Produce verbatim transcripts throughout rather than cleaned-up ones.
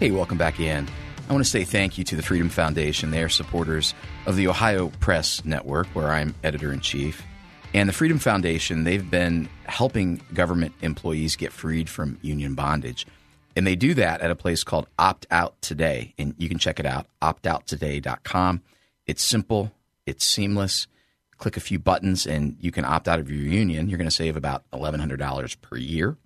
Hey, welcome back in. I want to say thank you to the Freedom Foundation. They are supporters of the Ohio Press Network, where I'm editor-in-chief. And the Freedom Foundation, they've been helping government employees get freed from union bondage. And they do that at a place called Opt Out Today. And you can check it out, opt out today dot com. It's simple. It's seamless. Click a few buttons, and you can opt out of your union. You're going to save about eleven hundred dollars per year.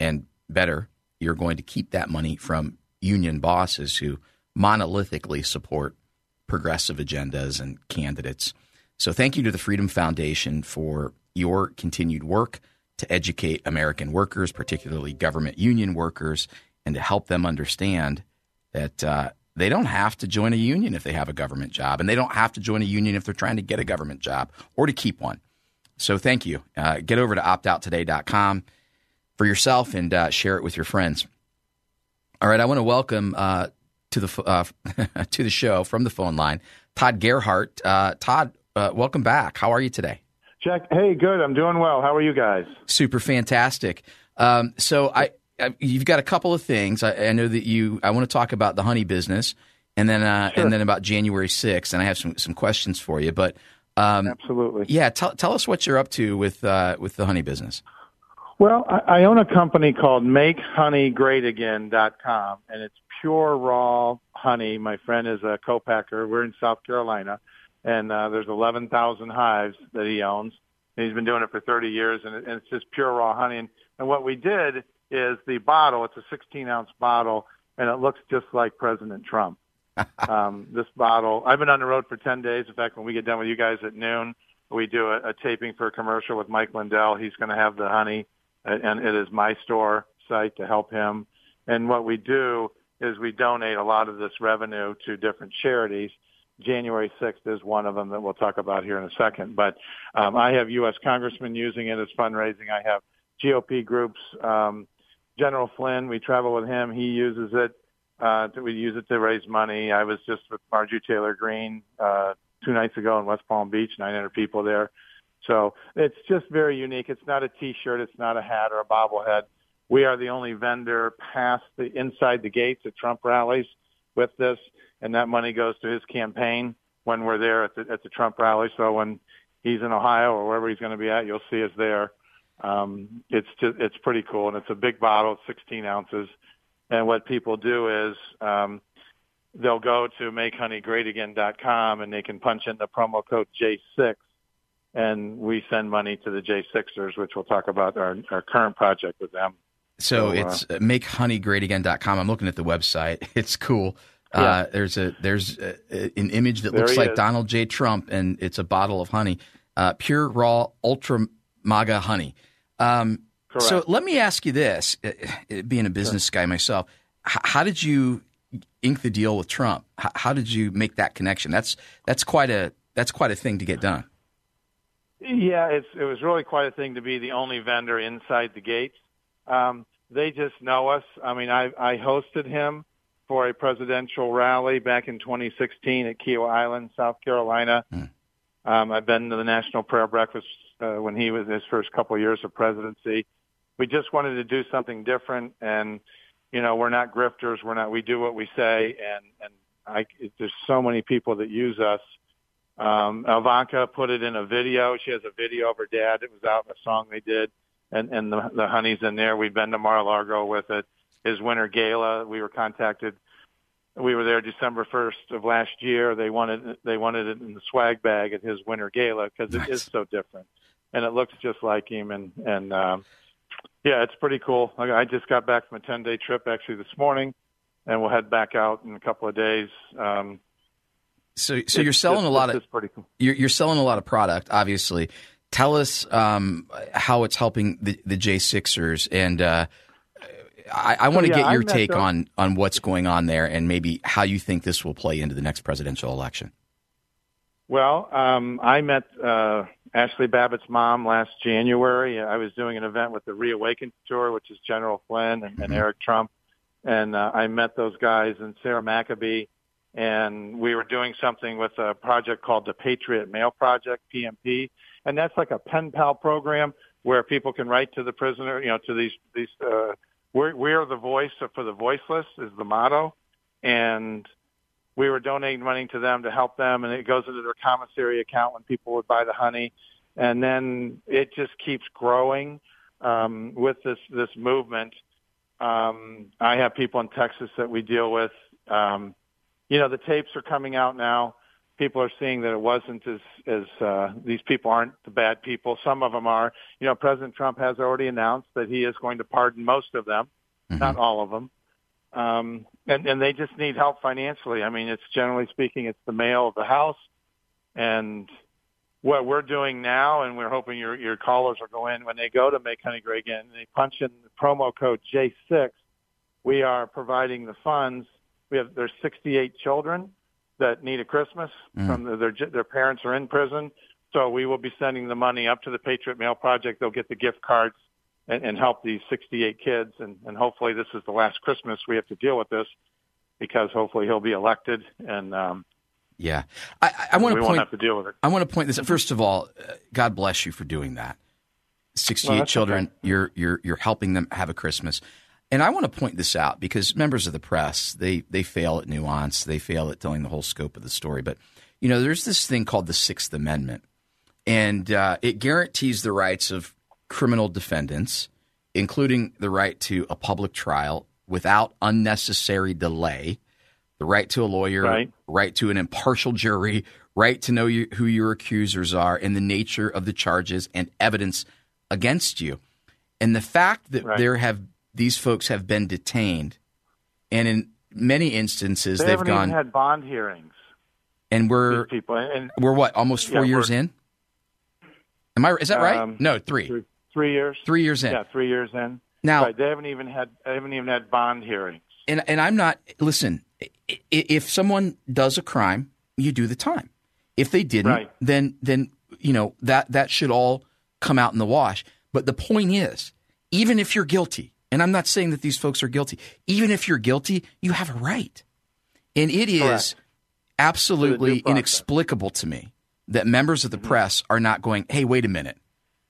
And better, you're going to keep that money from union bosses who monolithically support progressive agendas and candidates. So thank you to the Freedom Foundation for your continued work to educate American workers, particularly government union workers, and to help them understand that uh, they don't have to join a union if they have a government job, and they don't have to join a union if they're trying to get a government job or to keep one. So thank you. Uh, get over to opt out today dot com for yourself and uh, share it with your friends. All right, I want to welcome uh, to the uh, to the show from the phone line, Todd Gerhart. Uh, Todd, uh, welcome back. How are you today? Jack, hey, good. I'm doing well. How are you guys? Super fantastic. Um, so I, I, you've got a couple of things. I, I know that you. I want to talk about the honey business, and then uh, sure. and then about January sixth. And I have some, some questions for you. But um, absolutely, yeah. Tell tell us what you're up to with uh, with the honey business. Well, I own a company called Make Honey Great Again dot com, and it's pure raw honey. My friend is a co-packer. We're in South Carolina, and uh, there's eleven thousand hives that he owns. And he's been doing it for thirty years, and, it, and it's just pure raw honey. And, and what we did is the bottle, it's a sixteen-ounce bottle, and it looks just like President Trump. um, this bottle, I've been on the road for ten days. In fact, when we get done with you guys at noon, we do a, a taping for a commercial with Mike Lindell. He's going to have the honey. And it is my store site to help him. And what we do is we donate a lot of this revenue to different charities. January sixth is one of them that we'll talk about here in a second. But um, I have U S congressmen using it as fundraising. I have G O P groups. Um, General Flynn, we travel with him. He uses it. Uh, we use it to raise money. I was just with Marjorie Taylor Greene uh, two nights ago in West Palm Beach, nine hundred people there. So it's just very unique. It's not a T-shirt. It's not a hat or a bobblehead. We are the only vendor past the inside the gates at Trump rallies with this, and that money goes to his campaign when we're there at the, at the Trump rally. So when he's in Ohio or wherever he's going to be at, you'll see us there. Um, it's just, it's pretty cool, and it's a big bottle. It's sixteen ounces, and what people do is um, they'll go to Make Honey Great Again dot com, and they can punch in the promo code J six. And we send money to the J sixers, which we'll talk about our, our current project with them. So, so it's uh, Make Honey Great Again dot com. I'm looking at the website. It's cool. Yeah. Uh, there's a there's a, an image that there looks like is. Donald J. Trump, and it's a bottle of honey, uh, pure, raw, ultra MAGA honey. Um, Correct. So let me ask you this, being a business sure. guy myself, how did you ink the deal with Trump? How did you make that connection? That's that's quite a that's quite a thing to get done. Yeah, it's, it was really quite a thing to be the only vendor inside the gates. Um, they just know us. I mean, I, I hosted him for a presidential rally back in twenty sixteen at Keough Island, South Carolina. Mm. Um, I've been to the National Prayer Breakfast uh, when he was his first couple of years of presidency. We just wanted to do something different, and you know, we're not grifters. We're not. We do what we say, and and I, it, there's so many people that use us. Um, Ivanka put it in a video. She has a video of her dad. It was out in a song they did, and, and the, the honey's in there. We've been to Mar-a-Lago with it. His winter gala, we were contacted. We were there December first of last year. They wanted they wanted it in the swag bag at his winter gala because it nice. Is so different, and it looks just like him. And, and um, yeah, it's pretty cool. I just got back from a ten-day trip actually this morning, and we'll head back out in a couple of days. Um So, so you're selling a lot of pretty cool. you're, you're selling a lot of product, obviously. Tell us um, how it's helping the, the J sixers, and uh, I, I want to so, yeah, get your I'm take on, on what's going on there, and maybe how you think this will play into the next presidential election. Well, um, I met uh, Ashley Babbitt's mom last January. I was doing an event with the Reawakened Tour, which is General Flynn and, mm-hmm. and Eric Trump, and uh, I met those guys and Sarah McAbee, and we were doing something with a project called the Patriot Mail Project, P M P. And that's like a pen pal program where people can write to the prisoner, you know, to these, these, uh, we're, we're the voice for the voiceless is the motto. And we were donating money to them to help them. And it goes into their commissary account when people would buy the honey. And then it just keeps growing, um, with this, this movement. Um, I have people in Texas that we deal with, um, you know, the tapes are coming out now. People are seeing that it wasn't as, as uh, these people aren't the bad people. Some of them are. You know, President Trump has already announced that he is going to pardon most of them, mm-hmm. not all of them. Um, and, and they just need help financially. I mean, it's generally speaking, it's the mail of the house. And what we're doing now, and we're hoping your, your callers will go in when they go to Make Honey Great Again, and they punch in the promo code J six. We are providing the funds. We have, there's sixty-eight children that need a Christmas mm. from the, their their parents are in prison. So we will be sending the money up to the Patriot Mail Project. They'll get the gift cards and, and help these sixty-eight kids. And, and hopefully this is the last Christmas we have to deal with this, because hopefully he'll be elected. And um, yeah, I, I want to point, have to deal with it. I want to point this out. First of all, uh, God bless you for doing that. sixty-eight well, children, okay. you're, you're, you're helping them have a Christmas. And I want to point this out because members of the press, they they fail at nuance. They fail at telling the whole scope of the story. But, you know, there's this thing called the Sixth Amendment, and uh, it guarantees the rights of criminal defendants, including the right to a public trial without unnecessary delay, the right to a lawyer, right, right to an impartial jury, right to know you, who your accusers are and the nature of the charges and evidence against you. And the fact that right. there have these folks have been detained, and in many instances they they've haven't gone even had bond hearings. And we're people, and, we're what almost four yeah, years in. Am I? Is that right? Um, no, three. three, three years, three years in. Yeah, three years in. Now right, they haven't even had they haven't even had bond hearings. And and I'm not listen. If someone does a crime, you do the time. If they didn't, right. then then you know that that should all come out in the wash. But the point is, even if you're guilty. And I'm not saying that these folks are guilty. Even if you're guilty, you have a right. And it is Correct. absolutely inexplicable to me that members of the mm-hmm. press are not going, hey, wait a minute.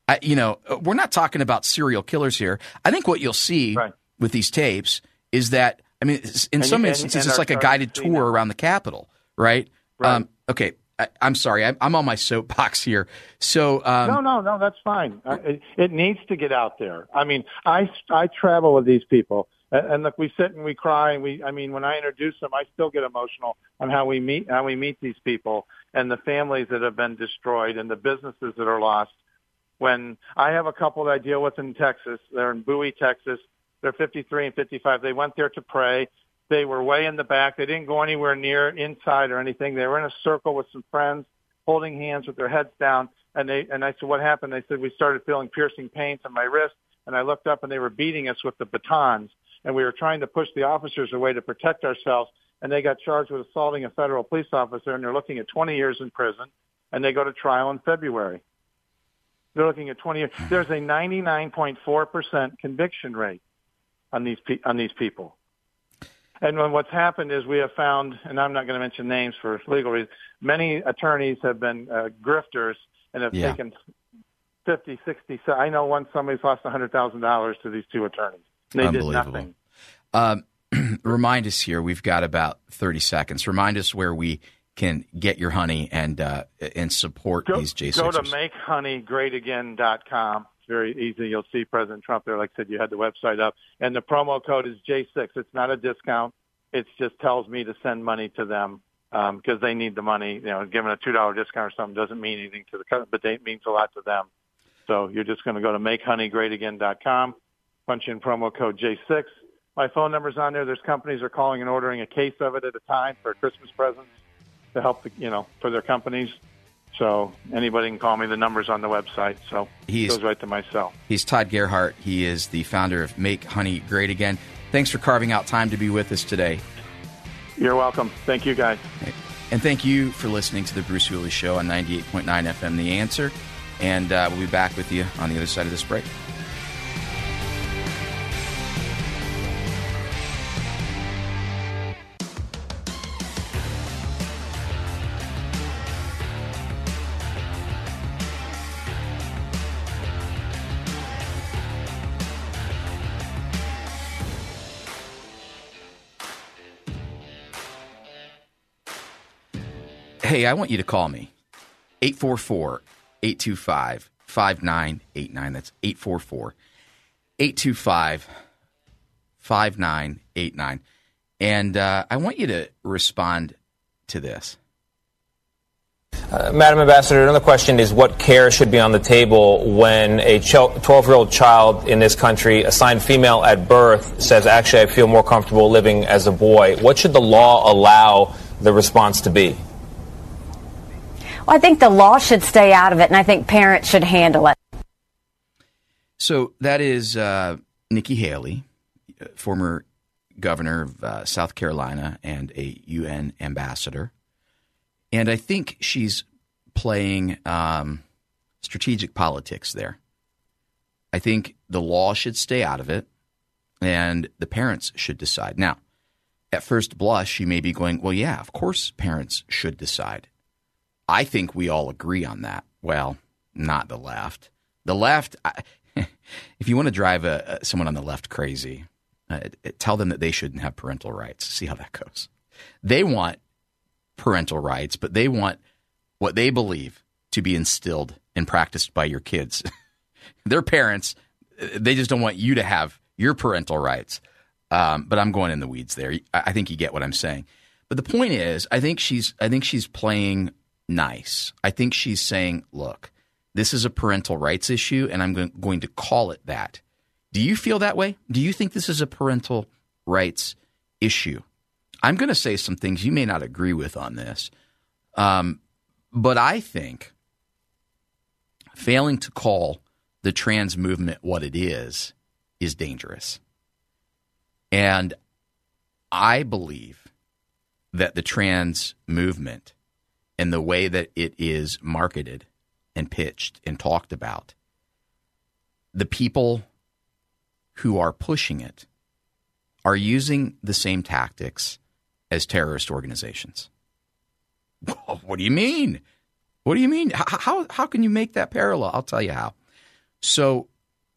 I, you know, we're not talking about serial killers here. I think what you'll see right. with these tapes is that, I mean, in and, some and, instances, and it's like a guided tour that. around the Capitol, right? right. Um, okay. I, I'm sorry. I, I'm on my soapbox here. So um, no, no, no, that's fine. I, it, it needs to get out there. I mean, I, I travel with these people, and, and look, we sit and we cry, and we. I mean, when I introduce them, I still get emotional on how we meet how we meet these people and the families that have been destroyed and the businesses that are lost. When I have a couple that I deal with in Texas, they're in Bowie, Texas. They're fifty-three and fifty-five. They went there to pray. They were way in the back. They didn't go anywhere near inside or anything. They were in a circle with some friends, holding hands with their heads down. And they and I said, what happened? They said, we started feeling piercing pains on my wrist. And I looked up, and they were beating us with the batons. And we were trying to push the officers away to protect ourselves. And they got charged with assaulting a federal police officer, and they're looking at twenty years in prison. And they go to trial in February. They're looking at twenty years. There's a ninety-nine point four percent conviction rate on these pe- on these people. And when what's happened is we have found, and I'm not going to mention names for legal reasons, many attorneys have been uh, grifters and have yeah. taken fifty, sixty. So I know one, somebody's lost one hundred thousand dollars to these two attorneys. They did nothing. Um, remind us here, we've got about thirty seconds. Remind us where we can get your honey and uh, and support go, these J sixers. Go to Make Honey Great Again dot com. Very easy. You'll see President Trump there. Like I said, you had the website up, and the promo code is J six. It's not a discount. It just tells me to send money to them because um, they need the money. You know, giving a two dollar discount or something doesn't mean anything to the company, but it means a lot to them. So you're just going to go to Make Honey Great Again dot com, punch in promo code J six. My phone number's on there. There's companies are calling and ordering a case of it at a time for Christmas presents. to help, the, you know, for their companies. So anybody can call me. The number's on the website. So he is, goes right to my cell. He's Todd Gerhart. He is the founder of Make Honey Great Again. Thanks for carving out time to be with us today. You're welcome. Thank you, guys. And thank you for listening to The Bruce Willis Show on ninety-eight point nine F M, The Answer. And uh, we'll be back with you on the other side of this break. Hey, I want you to call me, eight four four, eight two five, five nine eight nine. That's eight four four, eight two five, five nine eight nine. And uh, I want you to respond to this. Uh, Madam Ambassador, another question is what care should be on the table when a twelve-year-old child in this country, assigned female at birth, says, actually, I feel more comfortable living as a boy. What should the law allow the response to be? I think the law should stay out of it, and I think parents should handle it. So that is uh, Nikki Haley, former governor of uh, South Carolina and a U N ambassador. And I think she's playing um, strategic politics there. I think the law should stay out of it, and the parents should decide. Now, at first blush, she may be going, well, yeah, of course parents should decide. I think we all agree on that. Well, not the left. The left, I, if you want to drive a, someone on the left crazy, uh, tell them that they shouldn't have parental rights. See how that goes. They want parental rights, but they want what they believe to be instilled and practiced by your kids. Their parents, they just don't want you to have your parental rights. Um, but I'm going in the weeds there. I think you get what I'm saying. But the point is, I think she's, I think she's playing nice. I think she's saying, look, this is a parental rights issue, and I'm going to call it that. Do you feel that way? Do you think this is a parental rights issue? I'm going to say some things you may not agree with on this, um, but I think failing to call the trans movement what it is is dangerous. And I believe that the trans movement and the way that it is marketed and pitched and talked about, the people who are pushing it are using the same tactics as terrorist organizations. What do you mean? What do you mean? How, how, how can you make that parallel? I'll tell you how. So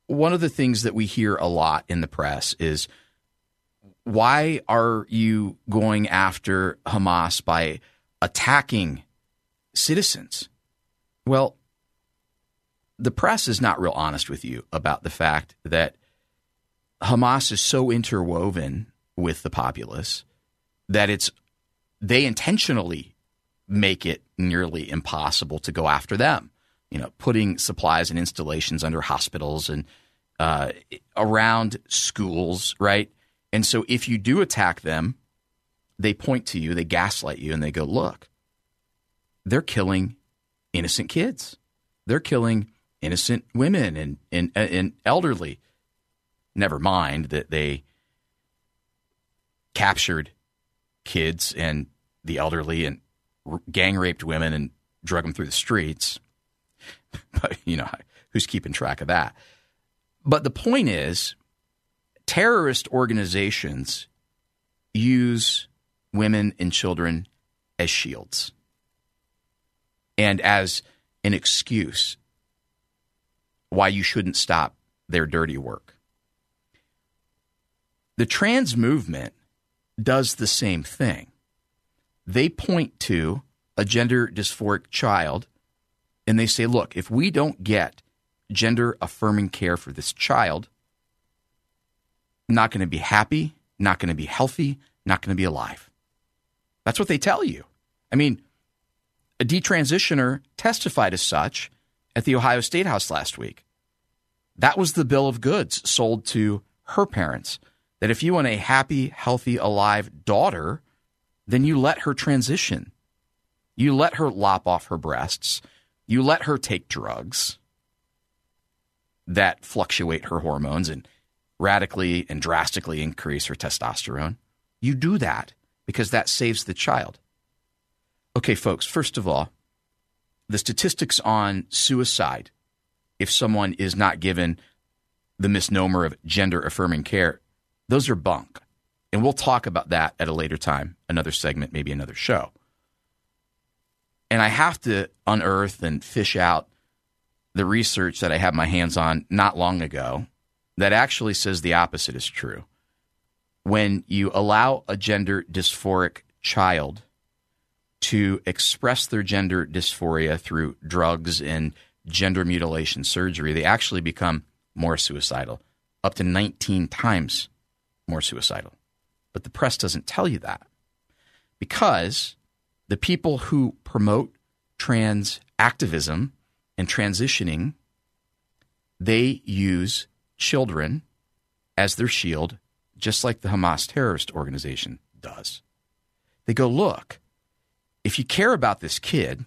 one of the things that we hear a lot in the press is, why are you going after Hamas by attacking citizens? Well, the press is not real honest with you about the fact that Hamas is so interwoven with the populace that it's they intentionally make it nearly impossible to go after them. You know, putting supplies and installations under hospitals and uh, around schools, right? And so if you do attack them, they point to you, they gaslight you, and they go, look, they're killing innocent kids. They're killing innocent women and, and, and elderly. Never mind that they captured kids and the elderly and gang-raped women and drug them through the streets. But, you know, who's keeping track of that? But the point is, terrorist organizations use women and children as shields and as an excuse why you shouldn't stop their dirty work. The trans movement does the same thing. They point to a gender dysphoric child and they say, look, if we don't get gender affirming care for this child, I'm not going to be happy, not going to be healthy, not going to be alive. That's what they tell you. I mean, a detransitioner testified as such at the Ohio State House last week. That was the bill of goods sold to her parents, that if you want a happy, healthy, alive daughter, then you let her transition. You let her lop off her breasts. You let her take drugs that fluctuate her hormones and radically and drastically increase her testosterone. You do that because that saves the child. Okay, folks, first of all, the statistics on suicide, if someone is not given the misnomer of gender-affirming care, those are bunk. And we'll talk about that at a later time, another segment, maybe another show. And I have to unearth and fish out the research that I had my hands on not long ago that actually says the opposite is true. When you allow a gender dysphoric child to express their gender dysphoria through drugs and gender mutilation surgery, they actually become more suicidal, up to nineteen times more suicidal. But the press doesn't tell you that because the people who promote trans activism and transitioning, they use children as their shield, just like the Hamas terrorist organization does. They go, look, if you care about this kid,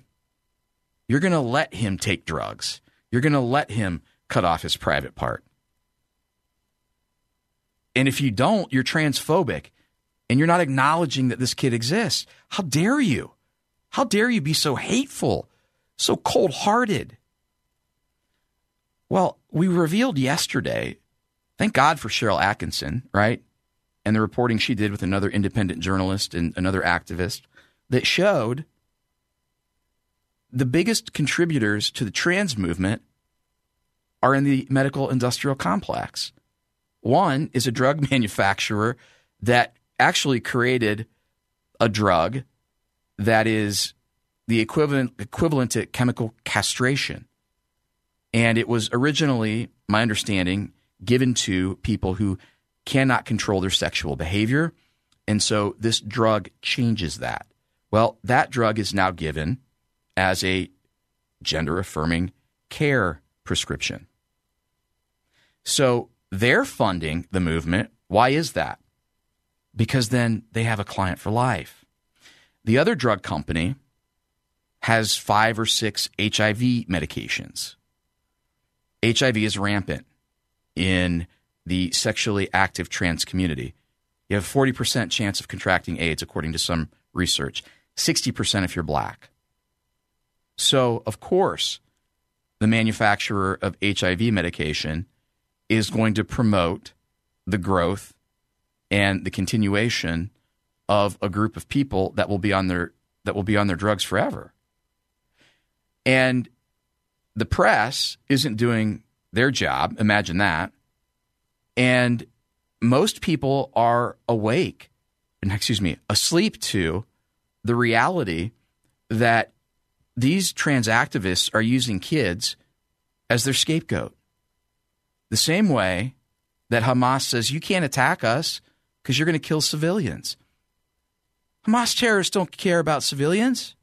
you're going to let him take drugs. You're going to let him cut off his private part. And if you don't, you're transphobic and you're not acknowledging that this kid exists. How dare you? How dare you be so hateful, so cold-hearted? Well, we revealed yesterday, thank God for Cheryl Atkinson, right? And the reporting she did with another independent journalist and another activist that showed the biggest contributors to the trans movement are in the medical industrial complex. One is a drug manufacturer that actually created a drug that is the equivalent equivalent to chemical castration. And it was originally, my understanding, given to people who cannot control their sexual behavior. And so this drug changes that. Well, that drug is now given as a gender-affirming care prescription. So they're funding the movement. Why is that? Because then they have a client for life. The other drug company has five or six H I V medications. H I V is rampant in the sexually active trans community. You have a forty percent chance of contracting AIDS, according to some research, sixty percent if you're black. So, of course, the manufacturer of H I V medication is going to promote the growth and the continuation of a group of people that will be on their that will be on their drugs forever. And the press isn't doing their job, imagine that. And most people are awake, and excuse me, asleep to the reality that these trans activists are using kids as their scapegoat. The same way that Hamas says, you can't attack us because you're going to kill civilians. Hamas terrorists don't care about civilians.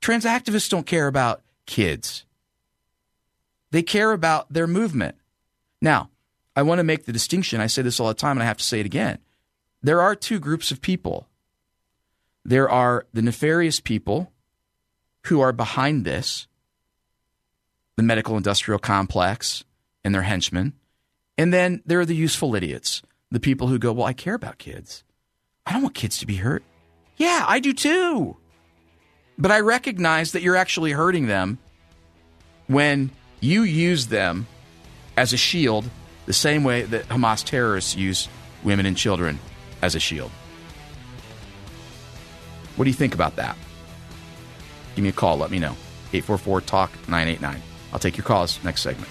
Trans activists don't care about kids. They care about their movement. Now, I want to make the distinction. I say this all the time, and I have to say it again. There are two groups of people. There are the nefarious people who are behind this, the medical industrial complex and their henchmen. And then there are the useful idiots, the people who go, well, I care about kids. I don't want kids to be hurt. Yeah, I do too. But I recognize that you're actually hurting them when you use them as a shield, the same way that Hamas terrorists use women and children as a shield. What do you think about that? Give me a call. Let me know. eight four four talk nine eight nine. I'll take your calls next segment.